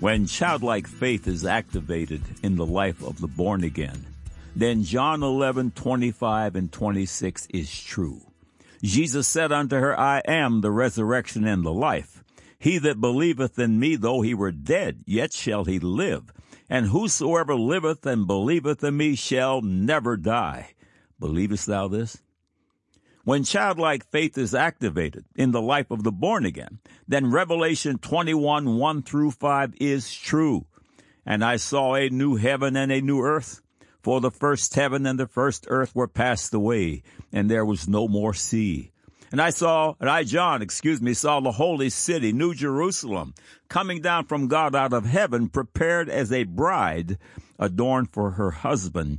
When childlike faith is activated in the life of the born again, then John 11:25 and 26 is true. Jesus said unto her, I am the resurrection and the life. He that believeth in me, though he were dead, yet shall he live. And whosoever liveth and believeth in me shall never die. Believest thou this? When childlike faith is activated in the life of the born again, then Revelation 21, 1 through 5 is true. And I saw a new heaven and a new earth, for the first heaven and the first earth were passed away, and there was no more sea. And I, John, saw the holy city, New Jerusalem, coming down from God out of heaven, prepared as a bride adorned for her husband.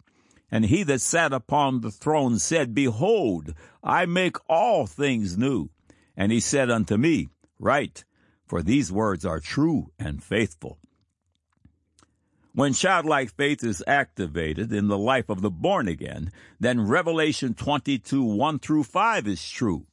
And he that sat upon the throne said, Behold, I make all things new. And he said unto me, Write, for these words are true and faithful. When childlike faith is activated in the life of the born again, then Revelation 22, 1 through 5 is true.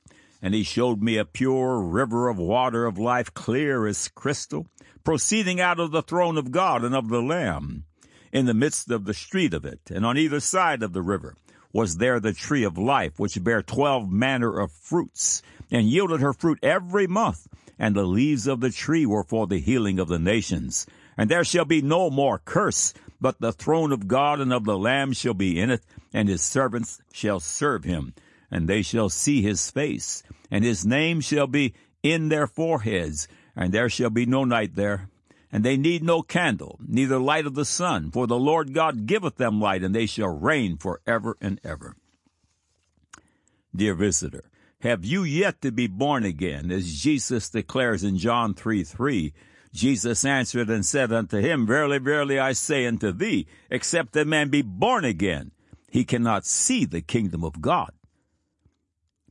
And he showed me a pure river of water of life, clear as crystal, proceeding out of the throne of God and of the Lamb. In the midst of the street of it, and on either side of the river, was there the tree of life, which bare 12 manner of fruits, and yielded her fruit every month. And the leaves of the tree were for the healing of the nations. And there shall be no more curse, but the throne of God and of the Lamb shall be in it, and his servants shall serve him. And they shall see his face, and his name shall be in their foreheads, and there shall be no night there. And they need no candle, neither light of the sun, for the Lord God giveth them light, and they shall reign forever and ever. Dear visitor, have you yet to be born again? As Jesus declares in John 3:3, Jesus answered and said unto him, Verily, verily, I say unto thee, except a man be born again, he cannot see the kingdom of God.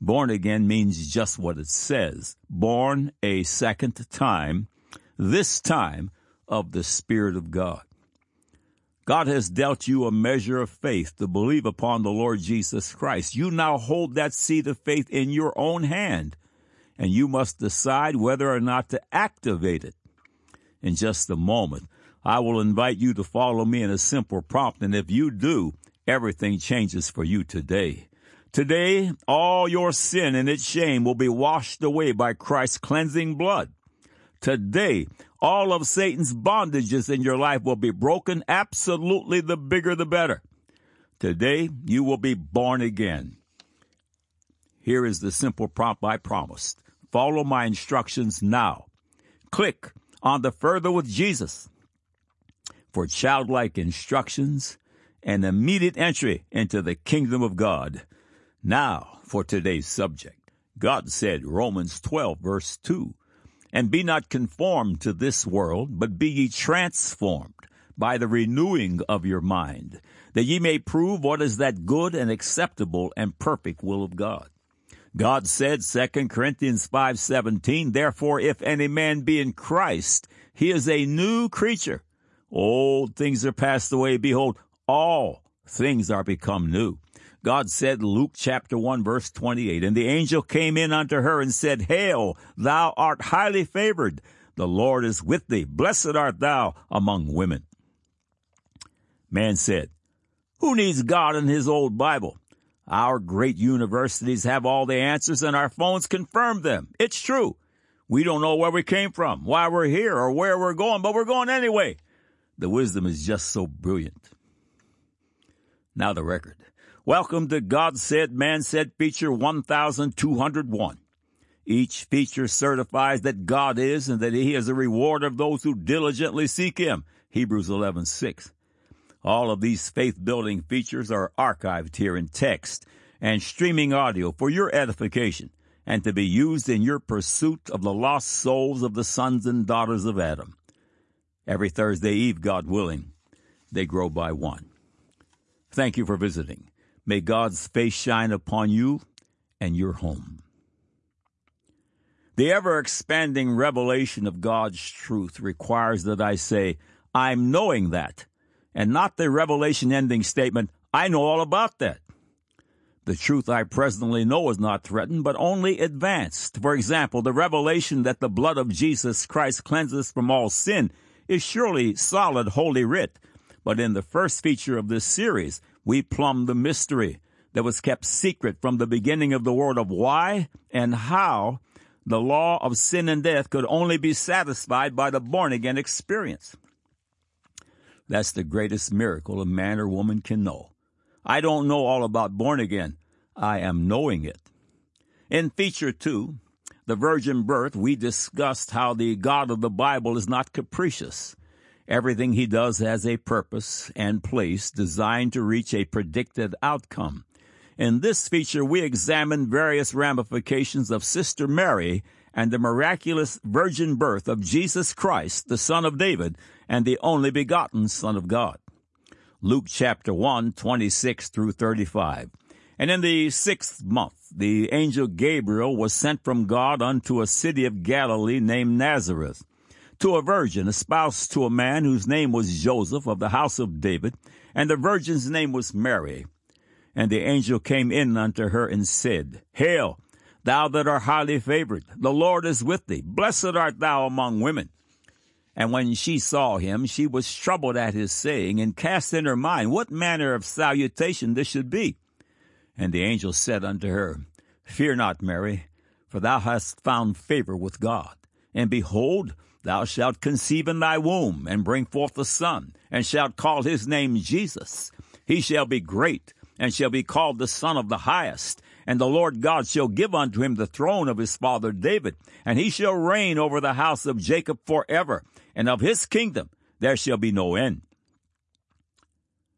Born again means just what it says, born a second time, this time of the Spirit of God. God has dealt you a measure of faith to believe upon the Lord Jesus Christ. You now hold that seed of faith in your own hand, and you must decide whether or not to activate it. In just a moment, I will invite you to follow me in a simple prompt, and if you do, everything changes for you today. Today, all your sin and its shame will be washed away by Christ's cleansing blood. Today, all of Satan's bondages in your life will be broken. Absolutely, the bigger the better. Today, you will be born again. Here is the simple prompt I promised. Follow my instructions now. Click on the Further with Jesus for childlike instructions and immediate entry into the kingdom of God. Now, for today's subject, God said, Romans 12, verse 2, And be not conformed to this world, but be ye transformed by the renewing of your mind, that ye may prove what is that good and acceptable and perfect will of God. God said, 2 Corinthians 5:17, Therefore, if any man be in Christ, he is a new creature. Old things are passed away. Behold, all things are become new. God said, Luke chapter 1, verse 28, And the angel came in unto her and said, Hail, thou art highly favored. The Lord is with thee. Blessed art thou among women. Man said, Who needs God and his old Bible? Our great universities have all the answers, and our phones confirm them. It's true. We don't know where we came from, why we're here, or where we're going, but we're going anyway. The wisdom is just so brilliant. Now the record. Welcome to God Said, Man Said feature 1201. Each feature certifies that God is and that he is a rewarder of those who diligently seek him. Hebrews 11:6. All of these faith-building features are archived here in text and streaming audio for your edification and to be used in your pursuit of the lost souls of the sons and daughters of Adam. Every Thursday eve, God willing, they grow by one. Thank you for visiting. May God's face shine upon you and your home. The ever-expanding revelation of God's truth requires that I say, I'm knowing that, and not the revelation-ending statement, I know all about that. The truth I presently know is not threatened, but only advanced. For example, the revelation that the blood of Jesus Christ cleanses from all sin is surely solid Holy Writ. But in the first feature of this series, we plumb the mystery that was kept secret from the beginning of the world of why and how the law of sin and death could only be satisfied by the born-again experience. That's the greatest miracle a man or woman can know. I don't know all about born again. I am knowing it. In Feature 2, the virgin birth, we discussed how the God of the Bible is not capricious. Everything he does has a purpose and place designed to reach a predicted outcome. In this feature, we examine various ramifications of Sister Mary and the miraculous virgin birth of Jesus Christ, the Son of David, and the only begotten Son of God. Luke chapter 1, 26 through 35. And in the 6th month, the angel Gabriel was sent from God unto a city of Galilee named Nazareth, to a virgin espoused to a man whose name was Joseph of the house of David, and the virgin's name was Mary. And the angel came in unto her and said, Hail, thou that art highly favored, the Lord is with thee. Blessed art thou among women. And when she saw him, she was troubled at his saying, and cast in her mind what manner of salutation this should be. And the angel said unto her, Fear not, Mary, for thou hast found favor with God. And behold, thou shalt conceive in thy womb, and bring forth a son, and shalt call his name Jesus. He shall be great, and shall be called the Son of the Highest. And the Lord God shall give unto him the throne of his father David, and he shall reign over the house of Jacob forever, and of his kingdom there shall be no end.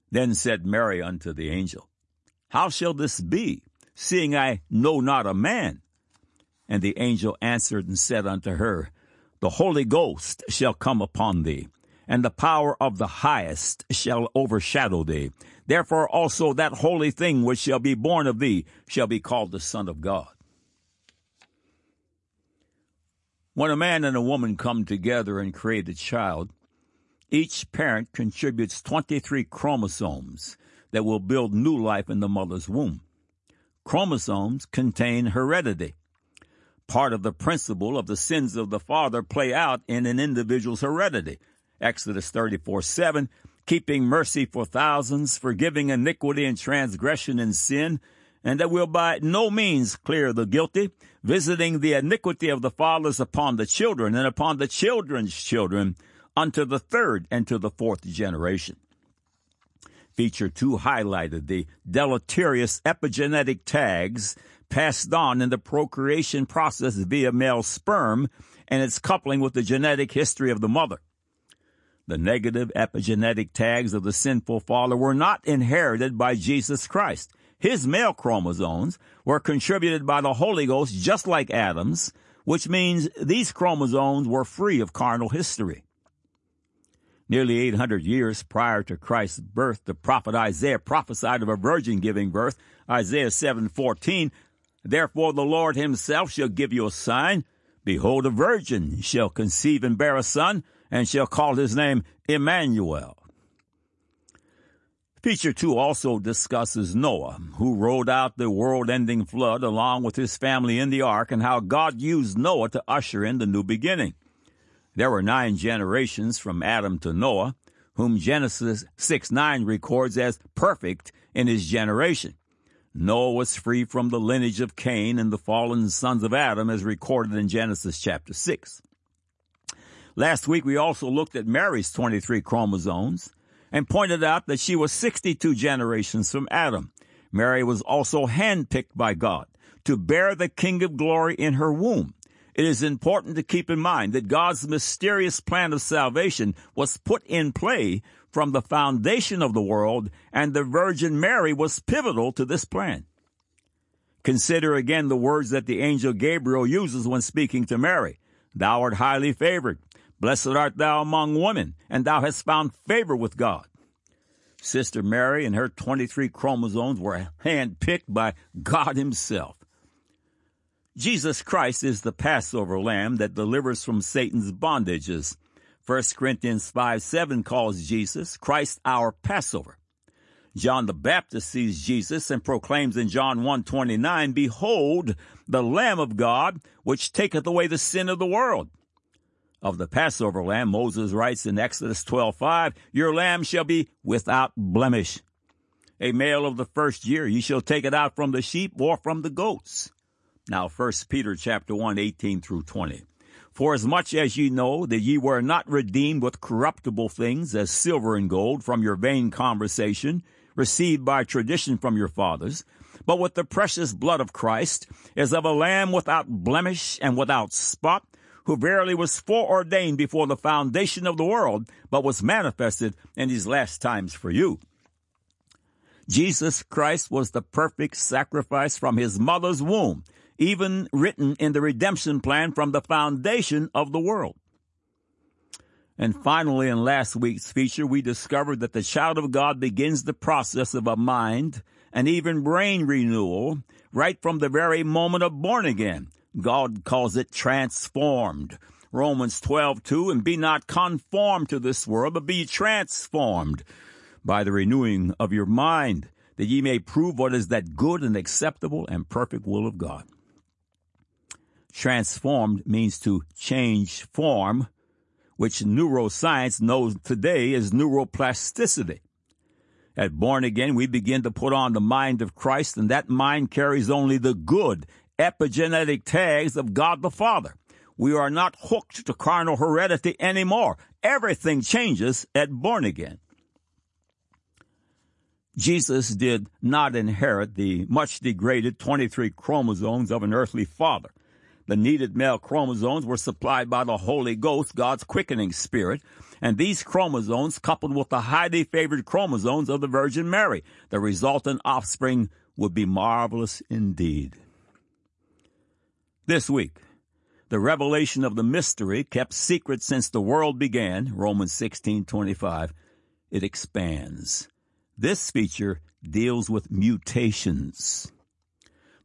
Then said Mary unto the angel, How shall this be, seeing I know not a man? And the angel answered and said unto her, The Holy Ghost shall come upon thee, and the power of the highest shall overshadow thee. Therefore also that holy thing which shall be born of thee shall be called the Son of God. When a man and a woman come together and create a child, each parent contributes 23 chromosomes that will build new life in the mother's womb. Chromosomes contain heredity. Part of the principle of the sins of the father play out in an individual's heredity. Exodus 34:7, keeping mercy for thousands, forgiving iniquity and transgression and sin, and that will by no means clear the guilty, visiting the iniquity of the fathers upon the children and upon the children's children unto the third and to the fourth generation. Feature 2 highlighted the deleterious epigenetic tags passed on in the procreation process via male sperm and its coupling with the genetic history of the mother. The negative epigenetic tags of the sinful father were not inherited by Jesus Christ. His male chromosomes were contributed by the Holy Ghost just like Adam's, which means these chromosomes were free of carnal history. Nearly 800 years prior to Christ's birth, the prophet Isaiah prophesied of a virgin giving birth, Isaiah 7:14, Therefore the Lord himself shall give you a sign. Behold, a virgin shall conceive and bear a son, and shall call his name Emmanuel. Feature 2 also discusses Noah, who rode out the world-ending flood along with his family in the ark, and how God used Noah to usher in the new beginning. There were 9 generations from Adam to Noah, whom Genesis 6:9 records as perfect in his generation. Noah was free from the lineage of Cain and the fallen sons of Adam, as recorded in Genesis chapter 6. Last week, we also looked at Mary's 23 chromosomes and pointed out that she was 62 generations from Adam. Mary was also handpicked by God to bear the King of Glory in her womb. It is important to keep in mind that God's mysterious plan of salvation was put in play from the foundation of the world, and the Virgin Mary was pivotal to this plan. Consider again the words that the angel Gabriel uses when speaking to Mary. Thou art highly favored. Blessed art thou among women, and thou hast found favor with God. Sister Mary and her 23 chromosomes were handpicked by God himself. Jesus Christ is the Passover lamb that delivers from Satan's bondages. 1 Corinthians 5:7 calls Jesus Christ our Passover. John the Baptist sees Jesus and proclaims in John 1:29, "Behold, the Lamb of God, which taketh away the sin of the world." Of the Passover lamb, Moses writes in Exodus 12:5, "Your lamb shall be without blemish. A male of the first year, ye shall take it out from the sheep or from the goats." Now 1 Peter chapter 1, 18 through 20. "For as much as ye know that ye were not redeemed with corruptible things as silver and gold from your vain conversation, received by tradition from your fathers, but with the precious blood of Christ, as of a lamb without blemish and without spot, who verily was foreordained before the foundation of the world, but was manifested in these last times for you." Jesus Christ was the perfect sacrifice from his mother's womb, even written in the redemption plan from the foundation of the world. And finally, in last week's feature, we discovered that the child of God begins the process of a mind and even brain renewal right from the very moment of born again. God calls it transformed. Romans 12:2, "And be not conformed to this world, but be transformed by the renewing of your mind, that ye may prove what is that good and acceptable and perfect will of God." Transformed means to change form, which neuroscience knows today as neuroplasticity. At born again, we begin to put on the mind of Christ, and that mind carries only the good epigenetic tags of God the Father. We are not hooked to carnal heredity anymore. Everything changes at born again. Jesus did not inherit the much degraded 23 chromosomes of an earthly father. The needed male chromosomes were supplied by the Holy Ghost, God's quickening spirit, and these chromosomes, coupled with the highly favored chromosomes of the Virgin Mary, the resultant offspring would be marvelous indeed. This week, the revelation of the mystery kept secret since the world began, Romans 16:25, it expands. This feature deals with mutations.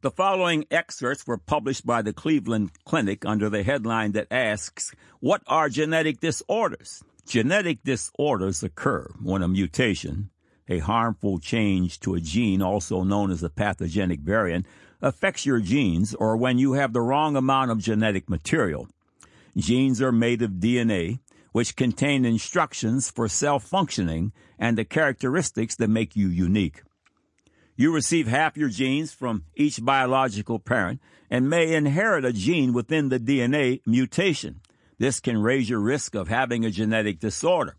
The following excerpts were published by the Cleveland Clinic under the headline that asks, "What are genetic disorders?" Genetic disorders occur when a mutation, a harmful change to a gene, also known as a pathogenic variant, affects your genes or when you have the wrong amount of genetic material. Genes are made of DNA, which contain instructions for cell functioning and the characteristics that make you unique. You receive half your genes from each biological parent and may inherit a gene within the DNA mutation. This can raise your risk of having a genetic disorder.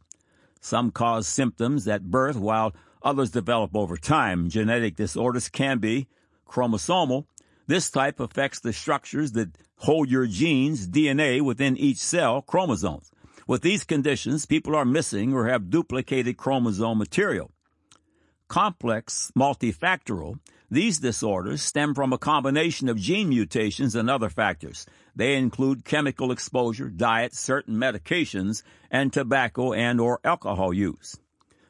Some cause symptoms at birth while others develop over time. Genetic disorders can be chromosomal. This type affects the structures that hold your genes, DNA, within each cell, chromosomes. With these conditions, people are missing or have duplicated chromosome material. Complex, multifactorial, these disorders stem from a combination of gene mutations and other factors. They include chemical exposure, diet, certain medications, and tobacco and or alcohol use.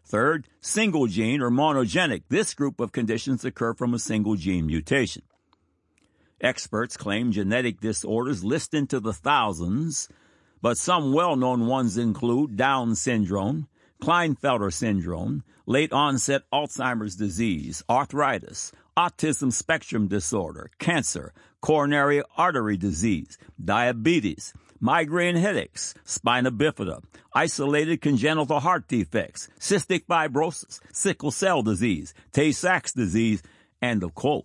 Third, single gene or monogenic. This group of conditions occur from a single gene mutation. Experts claim genetic disorders list into the thousands, but some well-known ones include Down syndrome, Klinefelter syndrome, late-onset Alzheimer's disease, arthritis, autism spectrum disorder, cancer, coronary artery disease, diabetes, migraine headaches, spina bifida, isolated congenital heart defects, cystic fibrosis, sickle cell disease, Tay-Sachs disease, and the quote.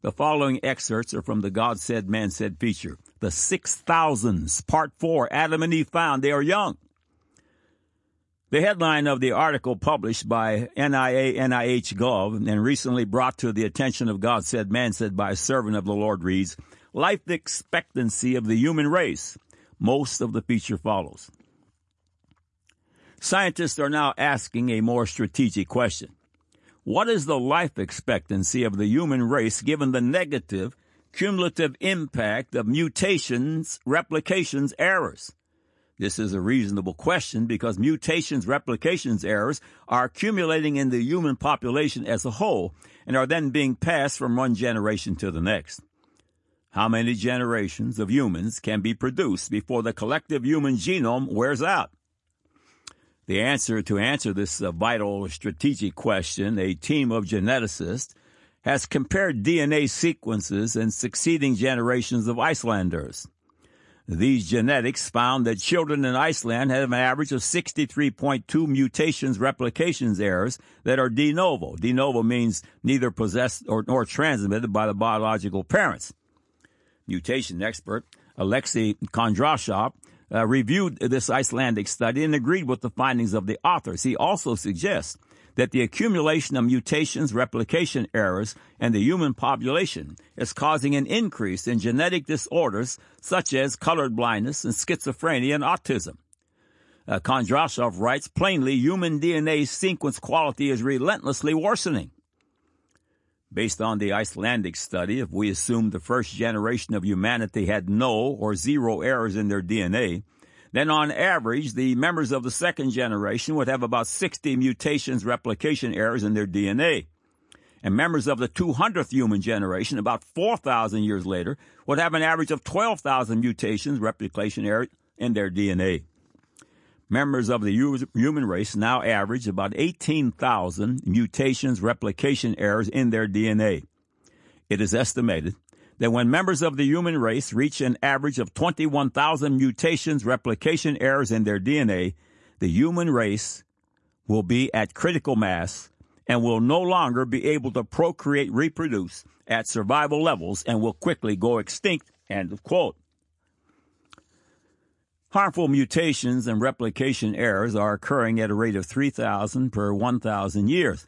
The following excerpts are from the God Said, Man Said feature, The 6000s, Part 4, Adam and Eve Found They Are Young. The headline of the article published by NIA NIH Gov and recently brought to the attention of God Said, Man Said by a servant of the Lord reads, "Life Expectancy of the Human Race." Most of the feature follows. Scientists are now asking a more strategic question. What is the life expectancy of the human race given the negative, cumulative impact of mutations, replications, errors? This is a reasonable question because mutations, replications, errors are accumulating in the human population as a whole and are then being passed from one generation to the next. How many generations of humans can be produced before the collective human genome wears out? The answer to this vital strategic question, a team of geneticists has compared DNA sequences in succeeding generations of Icelanders. These genetics found that children in Iceland have an average of 63.2 mutations, replications, errors that are de novo. De novo means neither possessed nor transmitted by the biological parents. Mutation expert Alexei Kondrashov reviewed this Icelandic study and agreed with the findings of the authors. He also suggests that the accumulation of mutations, replication errors, and the human population is causing an increase in genetic disorders such as colored blindness and schizophrenia and autism. Kondrashov writes, plainly, human DNA sequence quality is relentlessly worsening. Based on the Icelandic study, if we assume the first generation of humanity had no or zero errors in their DNA, then on average, the members of the second generation would have about 60 mutations, replication errors in their DNA. And members of the 200th human generation, about 4,000 years later, would have an average of 12,000 mutations, replication errors in their DNA. Members of the human race now average about 18,000 mutations, replication errors in their DNA. It is estimated that when members of the human race reach an average of 21,000 mutations, replication errors in their DNA, the human race will be at critical mass and will no longer be able to procreate, reproduce at survival levels and will quickly go extinct, end of quote. Harmful mutations and replication errors are occurring at a rate of 3,000 per 1,000 years.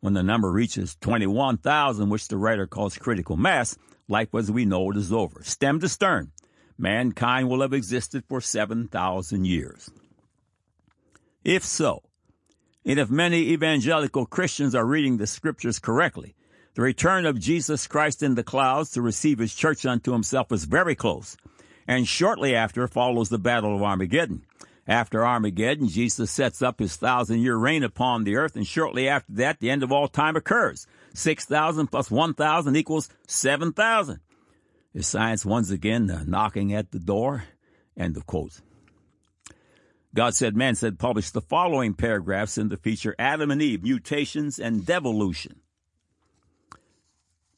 When the number reaches 21,000, which the writer calls critical mass, life as we know it is over. Stem to stern, mankind will have existed for 7,000 years. If so, and if many evangelical Christians are reading the Scriptures correctly, the return of Jesus Christ in the clouds to receive his church unto himself is very close. And shortly after follows the Battle of Armageddon. After Armageddon, Jesus sets up his 1,000-year reign upon the earth, and shortly after that, the end of all time occurs. 6,000 plus 1,000 equals 7,000. Is science once again knocking at the door? End of quote. God Said, Man Said published the following paragraphs in the feature, Adam and Eve, Mutations and Devolution.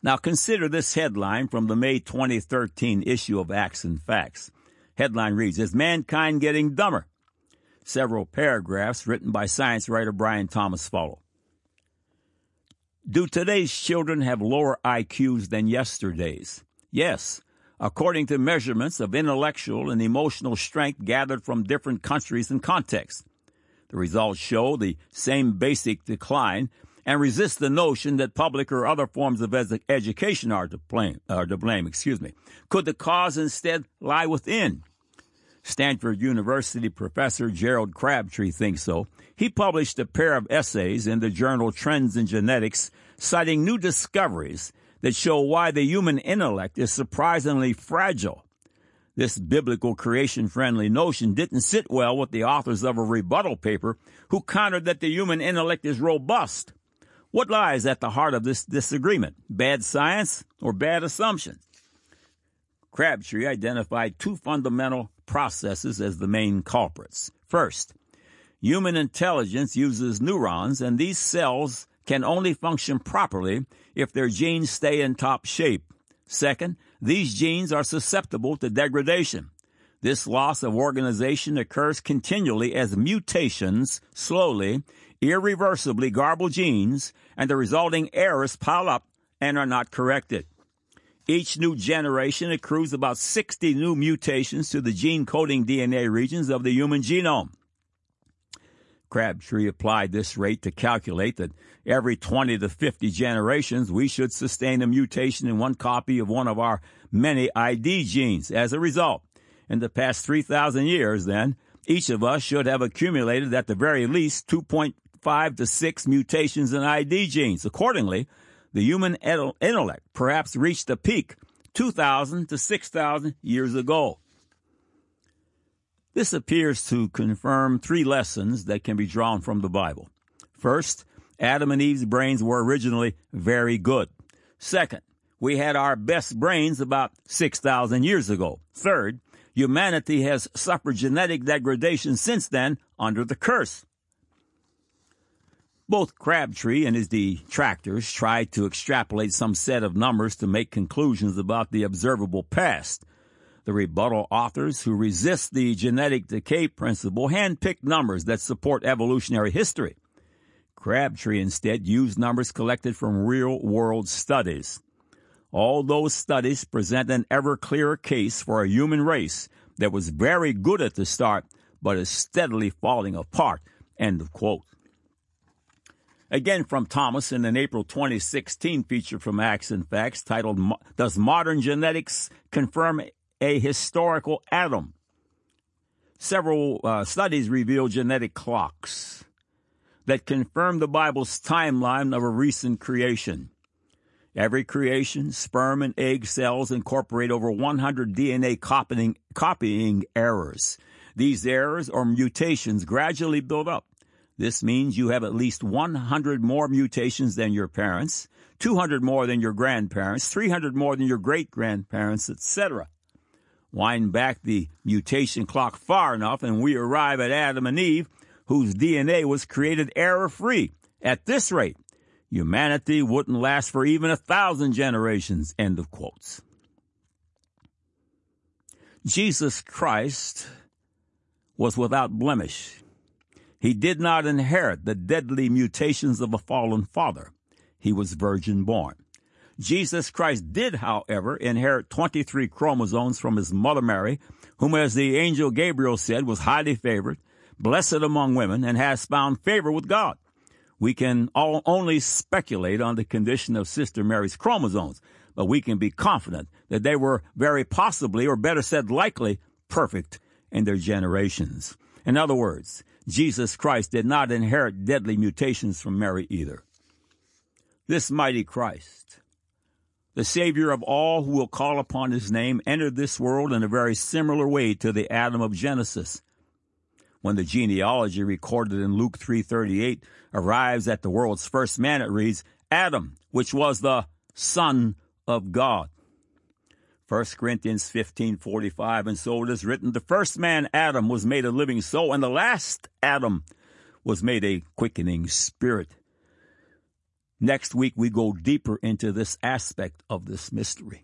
Now consider this headline from the May 2013 issue of Acts and Facts. Headline reads, Is Mankind Getting Dumber? Several paragraphs written by science writer Brian Thomas follow. Do today's children have lower IQs than yesterday's? Yes, according to measurements of intellectual and emotional strength gathered from different countries and contexts. The results show the same basic decline and resist the notion that public or other forms of education are to blame. Could the cause instead lie within? Stanford University professor Gerald Crabtree thinks so. He published a pair of essays in the journal Trends in Genetics, citing new discoveries that show why the human intellect is surprisingly fragile. This biblical creation-friendly notion didn't sit well with the authors of a rebuttal paper who countered that the human intellect is robust. What lies at the heart of this disagreement? Bad science or bad assumptions? Crabtree identified two fundamental processes as the main culprits. First, human intelligence uses neurons, and these cells can only function properly if their genes stay in top shape. Second, these genes are susceptible to degradation. This loss of organization occurs continually as mutations slowly, irreversibly garble genes, and the resulting errors pile up and are not corrected. Each new generation accrues about 60 new mutations to the gene-coding DNA regions of the human genome. Crabtree applied this rate to calculate that every 20 to 50 generations we should sustain a mutation in one copy of one of our many ID genes. As a result, in the past 3,000 years, then, each of us should have accumulated at the very least 2.5 to 6 mutations in ID genes. Accordingly, the human intellect perhaps reached a peak 2,000 to 6,000 years ago. This appears to confirm three lessons that can be drawn from the Bible. First, Adam and Eve's brains were originally very good. Second, we had our best brains about 6,000 years ago. Third, humanity has suffered genetic degradation since then under the curse. Both Crabtree and his detractors tried to extrapolate some set of numbers to make conclusions about the observable past. The rebuttal authors who resist the genetic decay principle handpicked numbers that support evolutionary history. Crabtree instead used numbers collected from real-world studies. All those studies present an ever-clearer case for a human race that was very good at the start, but is steadily falling apart." End of quote. Again from Thomas in an April 2016 feature from Acts and Facts titled, Does Modern Genetics Confirm a Historical Adam? Several studies reveal genetic clocks that confirm the Bible's timeline of a recent creation. Every creation, sperm and egg cells incorporate over 100 DNA copying errors. These errors or mutations gradually build up. This means you have at least 100 more mutations than your parents, 200 more than your grandparents, 300 more than your great-grandparents, etc. Wind back the mutation clock far enough and we arrive at Adam and Eve, whose DNA was created error-free. At this rate, humanity wouldn't last for even 1,000 generations, end of quotes. Jesus Christ was without blemish. He did not inherit the deadly mutations of a fallen father. He was virgin-born. Jesus Christ did, however, inherit 23 chromosomes from his mother Mary, whom, as the angel Gabriel said, was highly favored, blessed among women, and has found favor with God. We can all only speculate on the condition of Sister Mary's chromosomes, but we can be confident that they were very possibly, or better said likely, perfect in their generations. In other words, Jesus Christ did not inherit deadly mutations from Mary either. This mighty Christ, the Savior of all who will call upon his name, entered this world in a very similar way to the Adam of Genesis. When the genealogy recorded in Luke 3:38 arrives at the world's first man, it reads, Adam, which was the Son of God. 1 Corinthians 15:45, and so it is written, the first man, Adam, was made a living soul, and the last Adam was made a quickening spirit. Next week, we go deeper into this aspect of this mystery.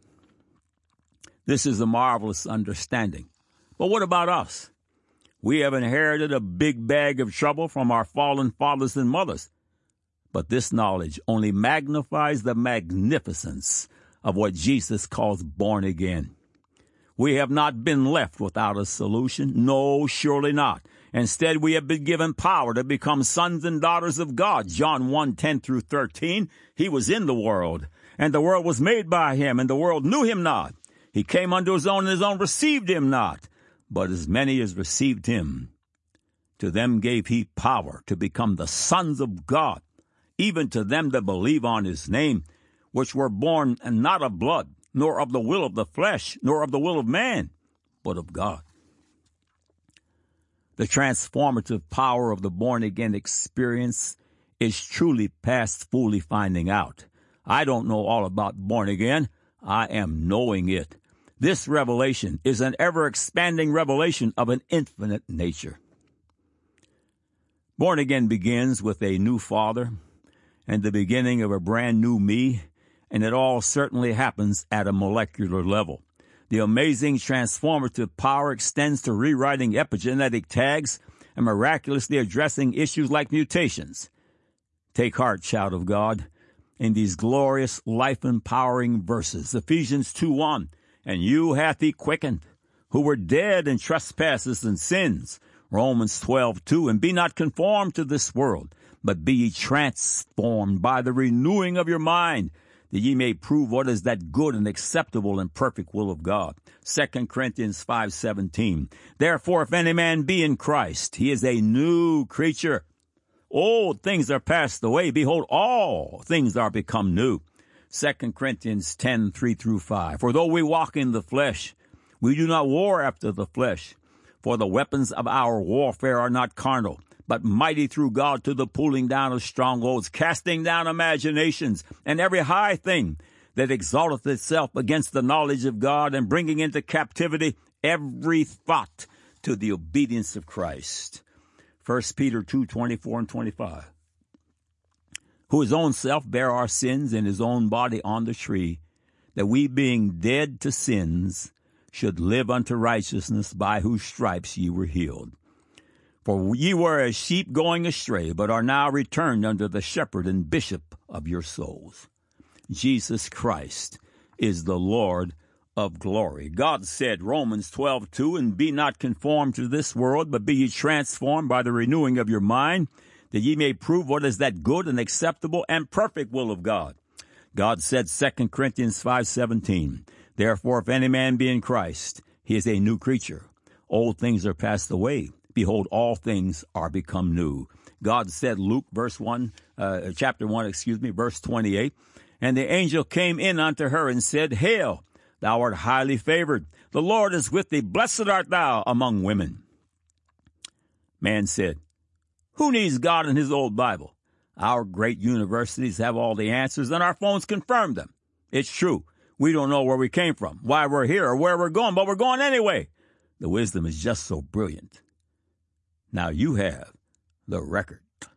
This is a marvelous understanding. But what about us? We have inherited a big bag of trouble from our fallen fathers and mothers. But this knowledge only magnifies the magnificence of what Jesus calls born again. We have not been left without a solution. No, surely not. Instead, we have been given power to become sons and daughters of God. John 1:10 through 13, he was in the world, and the world was made by him, and the world knew him not. He came unto his own, and his own received him not. But as many as received him, to them gave he power to become the sons of God, even to them that believe on his name, which were born not of blood, nor of the will of the flesh, nor of the will of man, but of God. The transformative power of the born-again experience is truly past fully finding out. I don't know all about born again. I am knowing it. This revelation is an ever-expanding revelation of an infinite nature. Born again begins with a new father and the beginning of a brand new me, and it all certainly happens at a molecular level. The amazing transformative power extends to rewriting epigenetic tags and miraculously addressing issues like mutations. Take heart, child of God, in these glorious, life-empowering verses. Ephesians 2:1. And you hath he quickened, who were dead in trespasses and sins. Romans 12:2, and be not conformed to this world, but be ye transformed by the renewing of your mind, that ye may prove what is that good and acceptable and perfect will of God. 2 Corinthians 5:17, therefore if any man be in Christ, he is a new creature. Old things are passed away. Behold, all things are become new. 2 Corinthians 10:3 through 5. For though we walk in the flesh, we do not war after the flesh. For the weapons of our warfare are not carnal, but mighty through God to the pulling down of strongholds, casting down imaginations, and every high thing that exalteth itself against the knowledge of God, and bringing into captivity every thought to the obedience of Christ. 1 Peter 2:24 and 25. Who his own self bare our sins in his own body on the tree, that we being dead to sins should live unto righteousness, by whose stripes ye were healed. For ye were as sheep going astray, but are now returned unto the shepherd and bishop of your souls. Jesus Christ is the Lord of glory. God said, Romans 12:2, and be not conformed to this world, but be ye transformed by the renewing of your mind, that ye may prove what is that good and acceptable and perfect will of God. God said, 2 Corinthians 5:17, therefore, if any man be in Christ, he is a new creature. Old things are passed away. Behold, all things are become new. God said, Luke, verse 28, and the angel came in unto her and said, Hail, thou art highly favored. The Lord is with thee. Blessed art thou among women. Man said, who needs God and his old Bible? Our great universities have all the answers, and our phones confirm them. It's true. We don't know where we came from, why we're here, or where we're going, but we're going anyway. The wisdom is just so brilliant. Now you have the record.